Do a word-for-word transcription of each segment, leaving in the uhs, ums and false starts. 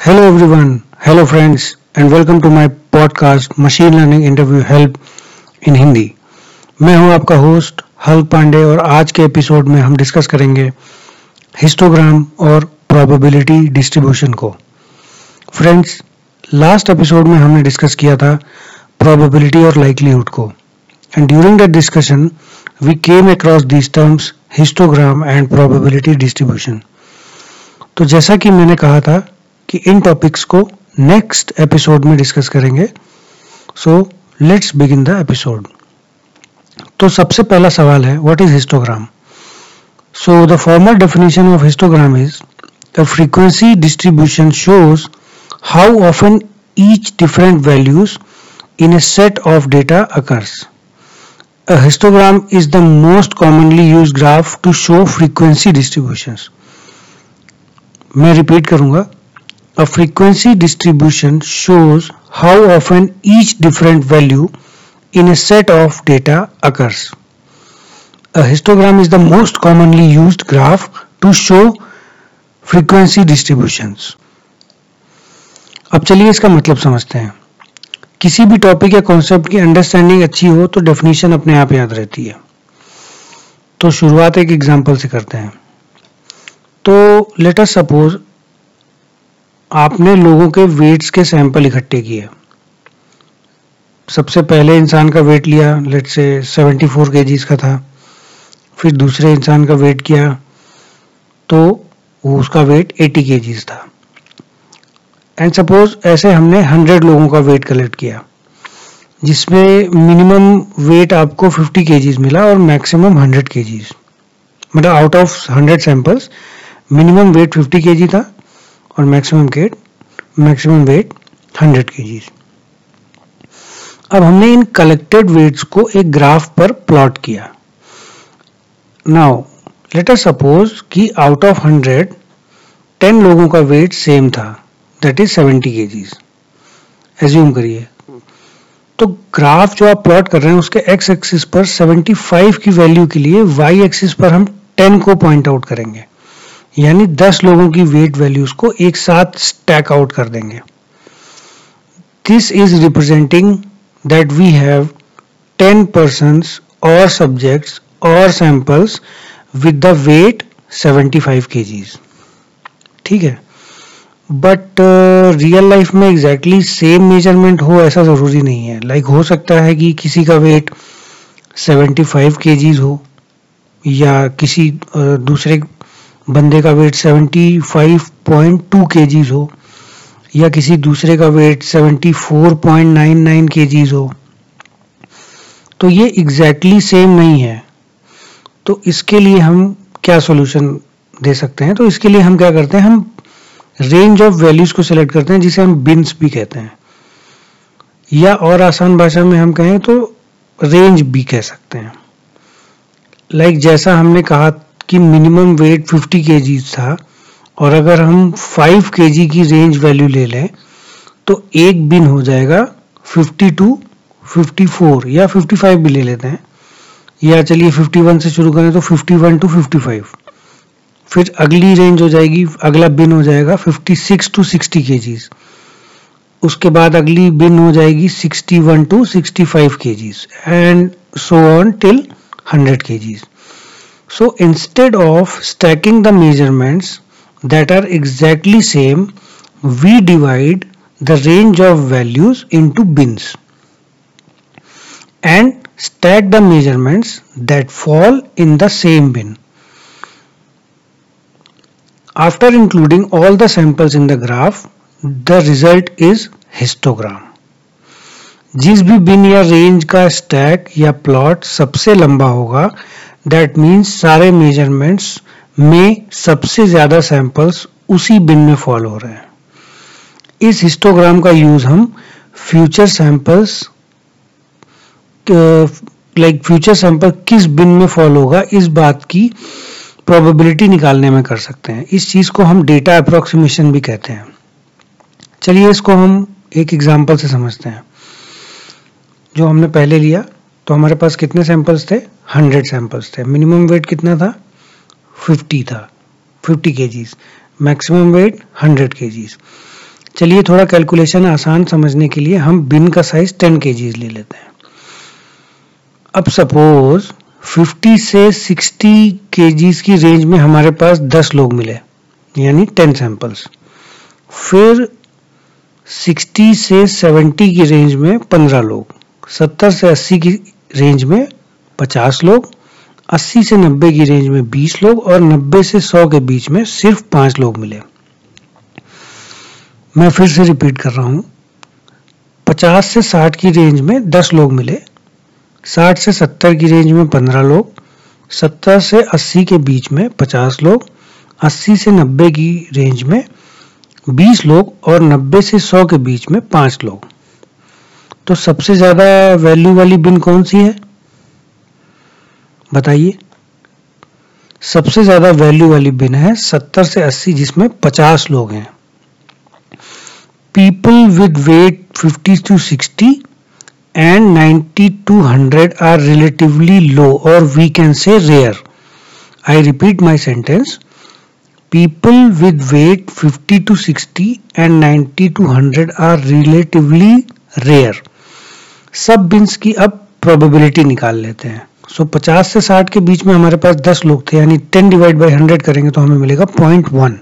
Hello everyone, hello friends and welcome to my podcast Machine Learning Interview Help in Hindi। मैं हूं आपका host Hulk Pandey और आज के एपिसोड में हम डिस्कस करेंगे हिस्टोग्राम और प्रोबेबिलिटी डिस्ट्रीब्यूशन को। फ्रेंड्स, लास्ट एपिसोड में हमने डिस्कस किया था प्रोबेबिलिटी और लाइक्लीहुड को and during that discussion we came across these terms histogram and probability distribution. तो जैसा कि मैंने कहा था कि इन टॉपिक्स को नेक्स्ट एपिसोड में डिस्कस करेंगे, so let's begin the episode. तो सबसे पहला सवाल है what is histogram. So the formal definition of histogram is the frequency distribution shows how often each different values in a set of data occurs. A histogram is the most commonly used graph to show frequency distributions. मैं repeat करूंगा, a frequency distribution shows how often each different value in a set of data occurs. A histogram is the most commonly used graph to show frequency distributions. अब चलिए इसका मतलब समझते हैं। किसी भी टॉपिक या कॉन्सेप्ट की अंडरस्टैंडिंग अच्छी हो तो डेफिनेशन अपने आप याद रहती है। तो शुरुआत एक एग्जाम्पल से करते हैं। तो लेट अस सपोज आपने लोगों के वेट्स के सैंपल इकट्ठे किए। सबसे पहले इंसान का वेट लिया, लेट्स से चौहत्तर केजीज का था। फिर दूसरे इंसान का वेट किया तो उसका वेट अस्सी केजीज था। एंड सपोज ऐसे हमने सौ लोगों का वेट कलेक्ट किया जिसमें मिनिमम वेट आपको पचास केजीज मिला और मैक्सिमम सौ केजीज। मतलब आउट ऑफ सौ सैंपल्स मिनिमम वेट पचास केजी था और मैक्सिमम वेट मैक्सिमम वेट सौ केजी। अब हमने इन कलेक्टेड वेट्स को एक ग्राफ पर प्लॉट किया। नाउ लेट अस सपोज कि आउट ऑफ सौ दस लोगों का वेट सेम था, दैट इज सत्तर केजी एज्यूम करिए। तो ग्राफ जो आप प्लॉट कर रहे हैं उसके एक्स एक्सिस पर पचहत्तर की वैल्यू के लिए वाई एक्सिस पर हम दस को पॉइंट आउट करेंगे, यानी दस लोगों की वेट वैल्यूज को एक साथ स्टैक आउट कर देंगे। This is representing that we have ten persons और सब्जेक्ट्स और सैंपल्स विद द वेट पचहत्तर केजीज। ठीक है, बट रियल लाइफ में एग्जैक्टली सेम मेजरमेंट हो ऐसा जरूरी नहीं है। लाइक like, हो सकता है कि किसी का वेट पचहत्तर केजीज हो या किसी uh, दूसरे बंदे का वेट पचहत्तर पॉइंट दो केजीज हो या किसी दूसरे का वेट चौहत्तर पॉइंट निन्यानवे केजीज हो। तो ये एग्जैक्टली सेम नहीं है। तो इसके लिए हम क्या सॉल्यूशन दे सकते हैं? तो इसके लिए हम क्या करते हैं, हम रेंज ऑफ वैल्यूज को सिलेक्ट करते हैं जिसे हम बिन्स भी कहते हैं, या और आसान भाषा में हम कहें तो रेंज भी कह सकते हैं। लाइक like जैसा हमने कहा कि मिनिमम वेट पचास केजी था और अगर हम पाँच केजी की रेंज वैल्यू ले लें तो एक बिन हो जाएगा बावन, चौवन या पचपन भी ले लेते हैं, या चलिए इक्यावन से शुरू करें तो इक्यावन टू पचपन। फिर अगली रेंज हो जाएगी, अगला बिन हो जाएगा छप्पन टू साठ केजीज। उसके बाद अगली बिन हो जाएगी इकसठ टू पैंसठ KGs and so on till सौ KGs. So instead of stacking the measurements that are exactly same, we divide the range of values into bins and stack the measurements that fall in the same bin. After including all the samples in the graph, the result is histogram. जिस भी बिन या range का stack या plot सबसे लंबा होगा, that means सारे measurements में सबसे ज्यादा सैंपल्स उसी बिन में फॉल हो रहे हैं। इस हिस्टोग्राम का यूज हम future samples like future sample किस बिन में फॉल होगा इस बात की प्रोबेबिलिटी निकालने में कर सकते हैं। इस चीज को हम डेटा अप्रोक्सीमेशन भी कहते हैं। चलिए इसको हम एक एग्जाम्पल से समझते हैं। जो हमने पहले लिया तो हमारे पास कितने सैंपल्स थे, सौ सैंपल्स थे। मिनिमम वेट कितना था, पचास था, पचास केजीज। मैक्सिमम वेट सौ केजीज। चलिए थोड़ा कैलकुलेशन आसान समझने के लिए हम बिन का साइज टेन केजीज ले लेते हैं। अब सपोज फिफ्टी से सिक्सटी केजीज की रेंज में हमारे पास दस लोग मिले, यानी टेन सैंपल्स। फिर सिक्सटी से सेवेंटी की रेंज में पंद्रह लोग, सत्तर से अस्सी की रेंज में पचास लोग, अस्सी से नब्बे की रेंज में बीस लोग और नब्बे से सौ के बीच में सिर्फ पाँच लोग मिले। मैं फिर से रिपीट कर रहा हूँ, पचास से साठ की रेंज में दस लोग मिले, साठ से सत्तर की रेंज में पंद्रह लोग, सत्तर से अस्सी के बीच में पचास लोग, अस्सी से नब्बे की रेंज में बीस लोग और नब्बे से सौ के बीच में पाँच लोग। तो सबसे ज़्यादा वैल्यू वाली बिन कौन सी है बताइए? सबसे ज़्यादा वैल्यू वाली बिन है सत्तर से अस्सी, जिसमें पचास लोग हैं। People with weight fifty to sixty and ninety to hundred are relatively low और we can say rare. I repeat my sentence, people with weight fifty to sixty and ninety to one hundred are relatively rare. सब bins की अब probability निकाल लेते हैं। सो so, पचास से साठ के बीच में हमारे पास दस लोग थे, यानी टेन डिवाइड बाय हंड्रेड करेंगे तो हमें मिलेगा पॉइंट वन।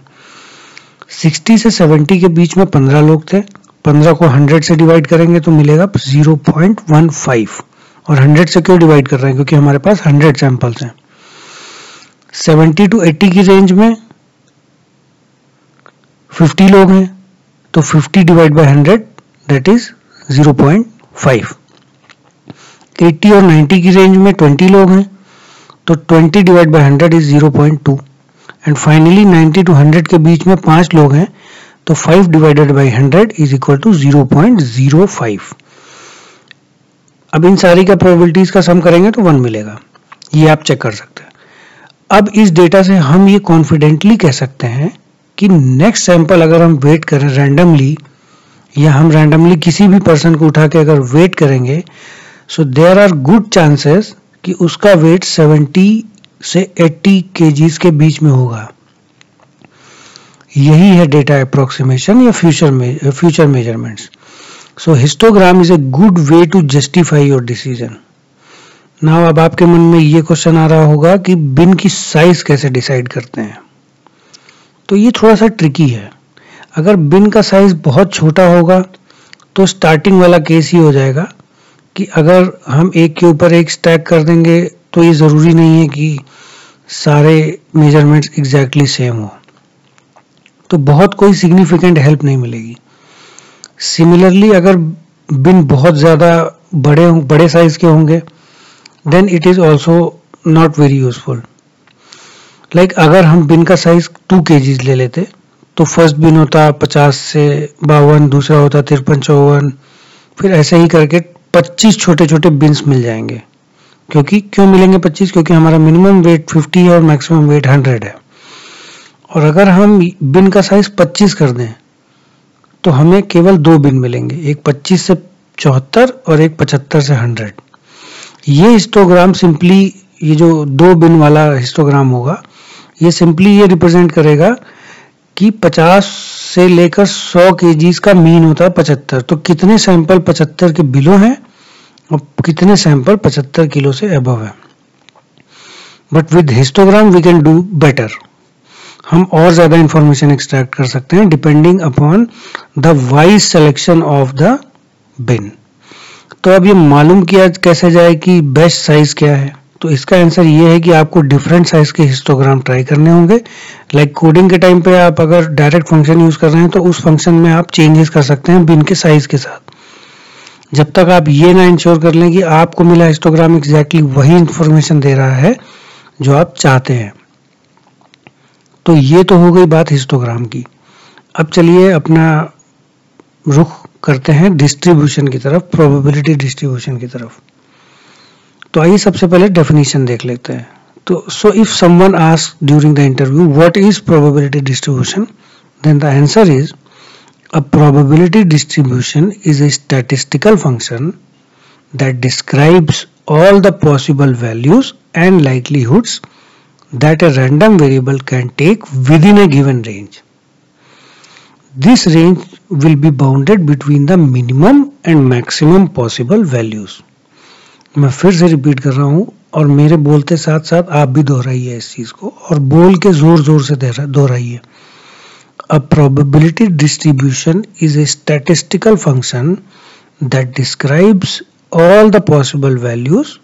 सिक्सटी से सेवेंटी के बीच में पंद्रह लोग थे, पंद्रह को हंड्रेड से डिवाइड करेंगे तो मिलेगा पॉइंट वन फाइव। और हंड्रेड से क्यों डिवाइड कर रहे हैं? क्योंकि हमारे पास हंड्रेड सैंपल्स हैं। सेवेंटी टू एटी की रेंज में फिफ्टी लोग हैं, तो fifty divide by hundred that is point five. Eighty और नाइंटी की रेंज में ट्वेंटी लोग हैं, तो twenty divide by hundred is point two. And finally ninety to hundred के बीच में पाँच लोग हैं, तो five divided by hundred is equal to point zero five. अब इन सारी का प्रोबेबिलिटीज का सम करेंगे तो वन मिलेगा। ये आप चेक कर सकते हैं। अब इस डेटा से हम ये कॉन्फिडेंटली कह सकते हैं कि नेक्स्ट सैंपल अगर हम वेट करें रैंडमली, या हम रैंडमली किसी भी पर्सन को उठा के अगर वेट करेंगे, so there are good chances कि उसका वेट सेवेंटी से एटी केजीज के बीच में होगा। यही है डेटा अप्रोक्सीमेशन या फ्यूचर में future measurements. So histogram is a good way to justify your decision. Now अब आपके मन में ये क्वेश्चन आ रहा होगा कि बिन की साइज कैसे डिसाइड करते हैं। तो ये थोड़ा सा ट्रिकी है। अगर बिन का साइज बहुत छोटा होगा तो स्टार्टिंग वाला केस ही हो जाएगा कि अगर हम एक के ऊपर एक स्टैक कर देंगे तो ये ज़रूरी नहीं है कि सारे मेजरमेंट्स एग्जैक्टली सेम हो, तो बहुत कोई सिग्निफिकेंट हेल्प नहीं मिलेगी। सिमिलरली अगर बिन बहुत ज़्यादा बड़े बड़े साइज के होंगे then it is also not very useful. Like like, अगर हम बिन का साइज टू केजीज ले लेते तो फर्स्ट बिन होता पचास से बावन, दूसरा होता तिरपन चौवन, फिर ऐसे ही करके पच्चीस छोटे छोटे बिन्स मिल जाएंगे। क्योंकि क्यों मिलेंगे पच्चीस? क्योंकि हमारा मिनिमम वेट फिफ्टी है और मैक्सिमम वेट हंड्रेड है। और अगर हम बिन का साइज पच्चीस कर दें तो हमें केवल दो बिन मिलेंगे, एक पच्चीस से चौहत्तर और एक पचहत्तर से हंड्रेड। ये हिस्टोग्राम सिंपली, ये जो दो बिन वाला हिस्टोग्राम होगा, ये सिंपली ये रिप्रेजेंट करेगा कि पचास से लेकर सौ केजीज का मीन होता है पचहत्तर, तो कितने सैंपल पचहत्तर के बिलो हैं और कितने सैंपल पचहत्तर किलो से अबव है। But with histogram we can do better, हम और ज़्यादा इंफॉर्मेशन एक्सट्रैक्ट कर सकते हैं depending upon the wise selection of the bin. तो अब ये मालूम किया कैसे जाए कि बेस्ट साइज क्या है, तो इसका आंसर ये है कि आपको डिफरेंट साइज के हिस्टोग्राम ट्राई करने होंगे। लाइक कोडिंग के टाइम पे आप अगर डायरेक्ट फंक्शन यूज कर रहे हैं तो उस फंक्शन में आप चेंजेस कर सकते हैं बिन के साइज के साथ। जब तक आप ये ना इंश्योर कर लें कि आपको मिला हिस्टोग्राम एग्जैक्टली वही इंफॉर्मेशन दे रहा है जो आप चाहते हैं। तो ये तो हो गई बात हिस्टोग्राम की। अब चलिए अपना रुख करते हैं डिस्ट्रीब्यूशन की तरफ, प्रोबेबिलिटी डिस्ट्रीब्यूशन की तरफ। तो आइए सबसे पहले डेफिनेशन देख लेते हैं। तो so if someone ask during the interview what is probability distribution, then the answer is a probability distribution is a statistical function that describes all the possible values and likelihoods that a random variable can take within a given range. This range will be bounded between the minimum and maximum possible values. मैं फिर से repeat कर रहा हूँ और मेरे बोलते साथ साथ आप भी दोहराइए इस चीज को और बोल के जोर जोर से दोहराइए. A probability distribution is a statistical function that describes all the possible values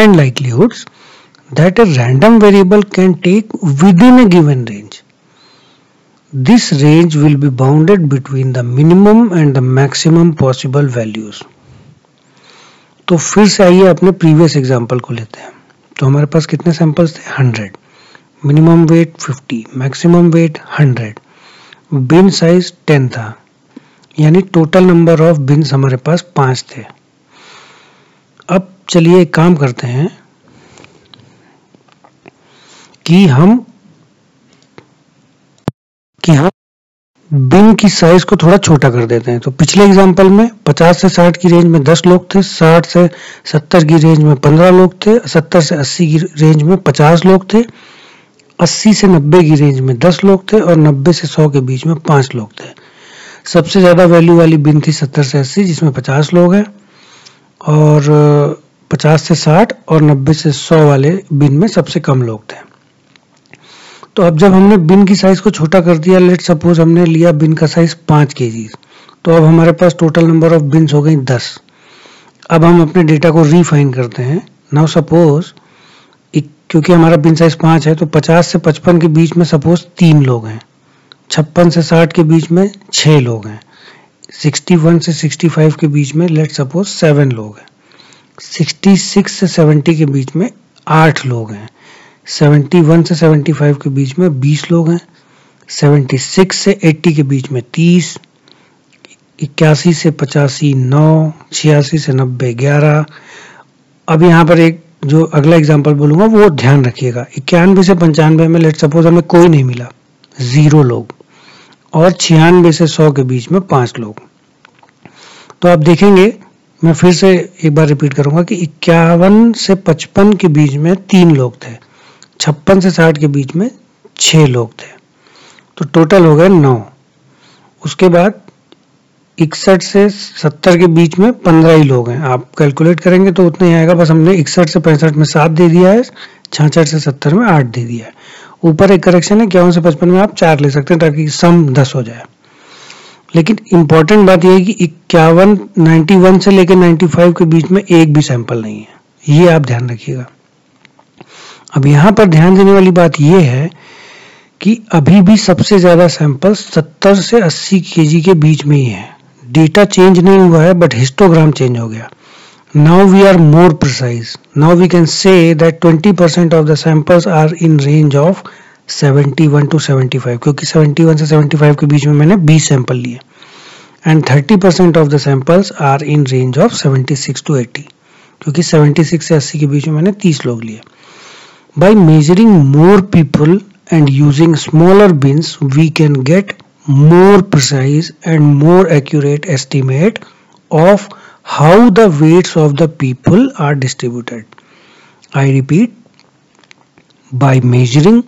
and likelihoods that a random variable can take within a given range. This range will be bounded between the minimum and the maximum possible values. तो फिर से आइए अपने previous example को लेते हैं. तो हमारे पास कितने सैंपल्स थे? Hundred. Minimum weight fifty, maximum weight hundred, bin size ten था, यानी टोटल नंबर ऑफ बिन्स हमारे पास पांच थे. अब चलिए एक काम करते हैं कि हम कि हम बिन की साइज को थोड़ा छोटा कर देते हैं. तो पिछले एग्जांपल में पचास से साठ की रेंज में दस लोग थे, साठ से सत्तर की रेंज में पंद्रह लोग थे, सत्तर से अस्सी की रेंज में पचास लोग थे, अस्सी से नब्बे की रेंज में दस लोग थे और नब्बे से सौ के बीच में पांच लोग थे. सबसे ज्यादा वैल्यू वाली बिन थी सत्तर से अस्सी जिसमें पचास लोग हैं, और पचास से साठ और नब्बे से सौ वाले बिन में सबसे कम लोग थे. तो अब जब हमने बिन की साइज को छोटा कर दिया, लेट सपोज हमने लिया बिन का साइज पाँच केजी, तो अब हमारे पास टोटल नंबर ऑफ बिन्स हो गई दस. अब हम अपने डेटा को रिफाइन करते हैं. नाउ सपोज, क्योंकि हमारा बिन साइज पाँच है, तो पचास से पचपन के बीच में सपोज तीन लोग हैं, छप्पन से साठ के बीच में छह लोग हैं, इकसठ से पैंसठ के बीच में लेट सपोज सात लोग हैं, छियासठ से सत्तर के बीच में आठ लोग हैं, इकहत्तर से पचहत्तर के बीच में बीस लोग हैं, छिहत्तर से अस्सी के बीच में तीस, इक्यासी से पचासी नौ, छियासी से नब्बे ग्यारह. अब यहाँ पर एक जो अगला एग्जाम्पल बोलूंगा वो ध्यान रखिएगा. इक्यानवे से पंचानवे में लेट सपोज हमें कोई नहीं मिला, जीरो लोग, और छियानवे से सौ के बीच में पांच लोग. तो आप देखेंगे, मैं फिर से एक बार रिपीट करूंगा कि इक्यावन से पचपन के बीच में तीन लोग थे, छप्पन से साठ के बीच में छह लोग थे, तो टोटल हो गए नौ. उसके बाद इकसठ से सत्तर के बीच में पंद्रह ही लोग हैं. आप कैलकुलेट करेंगे तो उतना ही आएगा, बस हमने इकसठ से पैंसठ में सात दे दिया है, छियासठ से सत्तर में आठ दे दिया है. ऊपर एक करेक्शन है, इक्यावन से पचपन में आप चार ले सकते हैं ताकि सम दस हो जाए. लेकिन इंपॉर्टेंट बात यह है कि इक्यावन नाइन्टी वन से लेकर नाइन्टी फाइव के बीच में एक भी सैंपल नहीं है, ये आप ध्यान रखिएगा. अब यहाँ पर ध्यान देने वाली बात यह है कि अभी भी सबसे ज्यादा सैंपल सत्तर से अस्सी के जी के बीच में ही है. डेटा चेंज नहीं हुआ है बट हिस्टोग्राम चेंज हो गया. Now we are more precise, now we can say that twenty percent of the samples are in range of इकहत्तर टू पचहत्तर, क्योंकि इकहत्तर से पचहत्तर के बीच में मैंने बीस सैंपल लिए, एंड तीस percent of the samples are in range of छिहत्तर टू अस्सी, क्योंकि छिहत्तर से अस्सी के बीच में मैंने तीस लोग लिए. By measuring more people and using smaller bins we can get more precise and more accurate estimate of how the weights of the people are distributed. I repeat, by measuring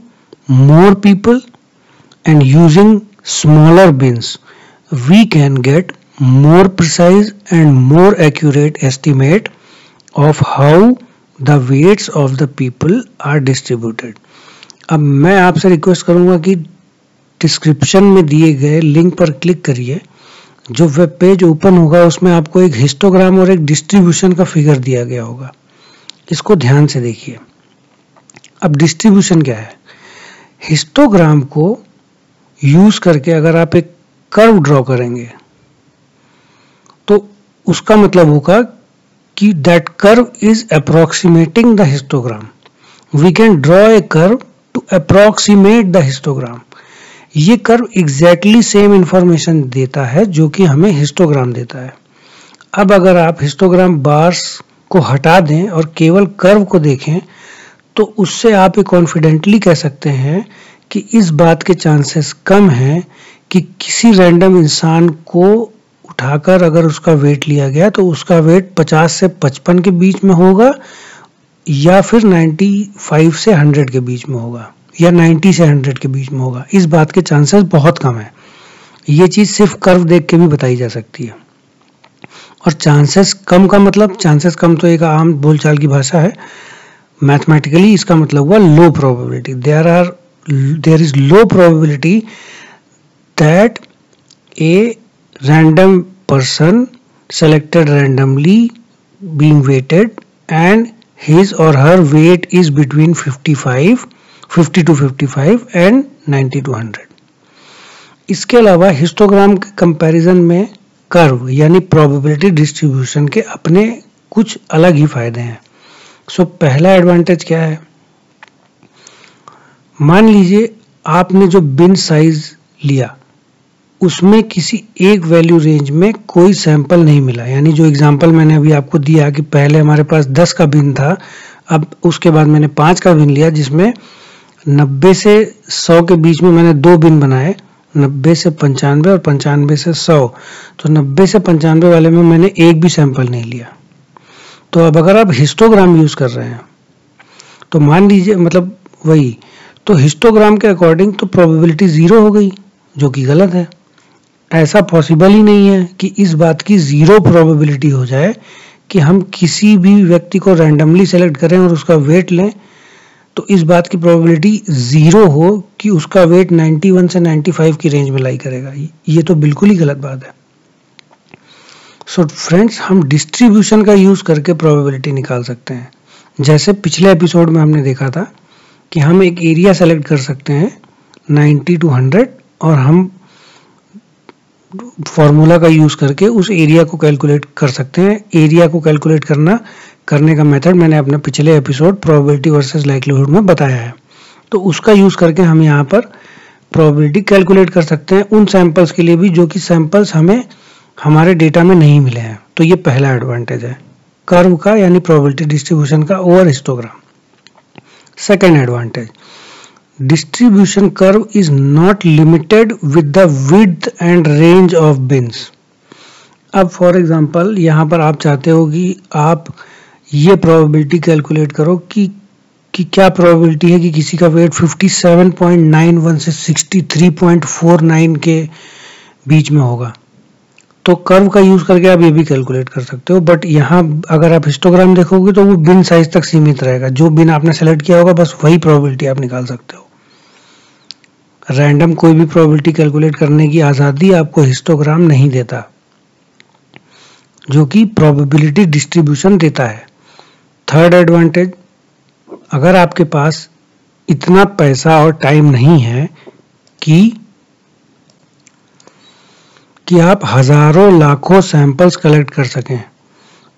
more people and using smaller bins we can get more precise and more accurate estimate of how the weights of the people are distributed. अब मैं आपसे request करूंगा कि description में दिए गए link पर click करिए. जो वेब पेज ओपन होगा उसमें आपको एक हिस्टोग्राम और एक डिस्ट्रीब्यूशन का फिगर दिया गया होगा, इसको ध्यान से देखिए. अब डिस्ट्रीब्यूशन क्या है? हिस्टोग्राम को यूज करके अगर आप एक कर्व ड्रॉ करेंगे तो उसका मतलब होगा कि that curve is approximating the histogram. We can draw a curve to approximate the histogram. ये कर्व एग्जैक्टली सेम इंफॉर्मेशन देता है जो कि हमें हिस्टोग्राम देता है. अब अगर आप हिस्टोग्राम बार्स को हटा दें और केवल कर्व को देखें तो उससे आप ये कॉन्फिडेंटली कह सकते हैं कि इस बात के चांसेस कम हैं कि किसी रैंडम इंसान को उठाकर अगर उसका वेट लिया गया तो उसका वेट पचास से पचपन के बीच में होगा या फिर पचानवे से सौ के बीच में होगा या नब्बे से सौ के बीच में होगा. इस बात के चांसेस बहुत कम है. ये चीज़ सिर्फ कर्व देख के भी बताई जा सकती है। और चांसेस कम का मतलब, चांसेस कम तो एक आम बोलचाल की भाषा है, मैथमेटिकली इसका मतलब हुआ low probability. There are there is low probability that a random person selected randomly being weighted and his or her weight is between fifty-five, fifty to fifty-five and ninety to one hundred. इसके अलावा histogram के comparison में curve यानी probability distribution के अपने कुछ अलग ही फायदे हैं। सो पहला एडवांटेज क्या है, मान लीजिए आपने जो बिन साइज लिया उसमें किसी एक वैल्यू रेंज में कोई सैंपल नहीं मिला, यानी जो एग्जांपल मैंने अभी आपको दिया कि पहले हमारे पास दस का बिन था, अब उसके बाद मैंने पाँच का बिन लिया जिसमें नब्बे से सौ के बीच में मैंने दो बिन बनाए, नब्बे से पंचानवे और पंचानवे से सौ, तो नब्बे से पंचानवे वाले में मैंने एक भी सैंपल नहीं लिया। तो अब अगर आप हिस्टोग्राम यूज़ कर रहे हैं तो मान लीजिए मतलब वही, तो हिस्टोग्राम के अकॉर्डिंग तो प्रोबेबिलिटी ज़ीरो हो गई, जो कि गलत है। ऐसा पॉसिबल ही नहीं है कि इस बात की ज़ीरो प्रोबेबिलिटी हो जाए कि हम किसी भी व्यक्ति को रैंडमली सेलेक्ट करें और उसका वेट लें, तो इस बात की प्रोबेबिलिटी ज़ीरो हो कि उसका वेट इक्यानवे से पचानवे की रेंज में लाई करेगा, ये तो बिल्कुल ही गलत बात है। सो फ्रेंड्स, हम डिस्ट्रीब्यूशन का यूज़ करके प्रोबेबिलिटी निकाल सकते हैं। जैसे पिछले एपिसोड में हमने देखा था कि हम एक एरिया सेलेक्ट कर सकते हैं नब्बे टू सौ और हम फॉर्मूला का यूज़ करके उस एरिया को कैलकुलेट कर सकते हैं। एरिया को कैलकुलेट करना करने का मेथड मैंने अपने पिछले एपिसोड प्रोबेबिलिटी वर्सेस लाइक्लीहुड में बताया है, तो उसका यूज़ करके हम यहाँ पर प्रोबेबिलिटी कैलकुलेट कर सकते हैं उन सैंपल्स के लिए भी जो कि सैंपल्स हमें हमारे डेटा में नहीं मिले हैं। तो ये पहला एडवांटेज है कर्व का यानी प्रोबेबिलिटी डिस्ट्रीब्यूशन का over histogram. Second advantage, distribution curve is not limited with the width and range of bins. अब फॉर एग्जाम्पल यहाँ पर आप चाहते हो कि आप ये प्रोबेबिलिटी कैलकुलेट करो कि कि क्या प्रोबेबिलिटी है कि किसी का वेट सत्तावन पॉइंट नौ एक से तिरसठ पॉइंट चार नौ के बीच में होगा, तो कर्व का यूज़ करके आप ये भी कैलकुलेट कर सकते हो। बट यहाँ अगर आप हिस्टोग्राम देखोगे तो वो बिन साइज तक सीमित रहेगा, जो बिन आपने सेलेक्ट किया होगा बस वही प्रोबेबिलिटी आप निकाल सकते हो। रैंडम कोई भी प्रोबेबिलिटी कैलकुलेट करने की आज़ादी आपको हिस्टोग्राम नहीं देता, जो कि प्रोबेबिलिटी डिस्ट्रीब्यूशन देता है। थर्ड एडवांटेज, अगर आपके पास इतना पैसा और टाइम नहीं है कि कि आप हज़ारों लाखों सैंपल्स कलेक्ट कर सकें,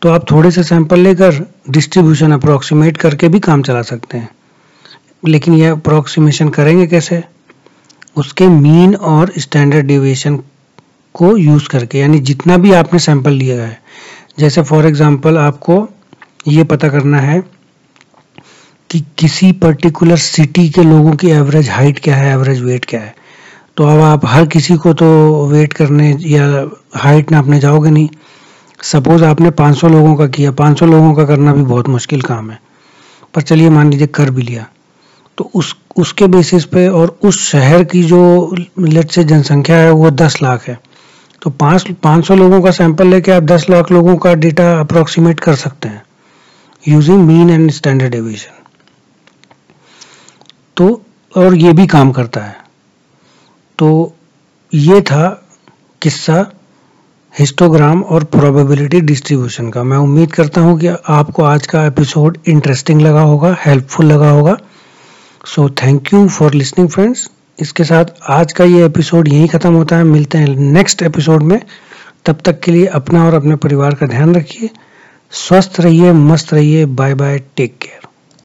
तो आप थोड़े से सैंपल लेकर डिस्ट्रीब्यूशन अप्रॉक्सीमेट करके भी काम चला सकते हैं। लेकिन यह अप्रॉक्सीमेशन करेंगे कैसे, उसके मीन और स्टैंडर्ड डेविएशन को यूज़ करके, यानी जितना भी आपने सैंपल लिया है। जैसे फॉर एग्जांपल आपको ये पता करना है कि किसी पर्टिकुलर सिटी के लोगों की एवरेज हाइट क्या है, एवरेज वेट क्या है, तो अब आप हर किसी को तो वेट करने या हाइट नापने जाओगे नहीं। सपोज़ आपने पाँच सौ लोगों का किया, पाँच सौ लोगों का करना भी बहुत मुश्किल काम है, पर चलिए मान लीजिए कर भी लिया, तो उस उसके बेसिस पे और उस शहर की जो लेट्स से जनसंख्या है वो दस लाख है, तो पाँच पाँच सौ लोगों का सैंपल लेके आप दस लाख लोगों का डेटा अप्रॉक्सीमेट कर सकते हैं using mean and standard deviation. तो और ये भी काम करता है। तो ये था किस्सा हिस्टोग्राम और प्रोबेबिलिटी डिस्ट्रीब्यूशन का। मैं उम्मीद करता हूँ कि आपको आज का एपिसोड इंटरेस्टिंग लगा होगा, हेल्पफुल लगा होगा। So thank you for listening friends. इसके साथ आज का ये एपिसोड यहीं ख़त्म होता है, मिलते हैं नेक्स्ट एपिसोड में। तब तक के लिए अपना और अपने परिवार का ध्यान रखिए, स्वस्थ रहिए, मस्त रहिए। Bye bye, take care.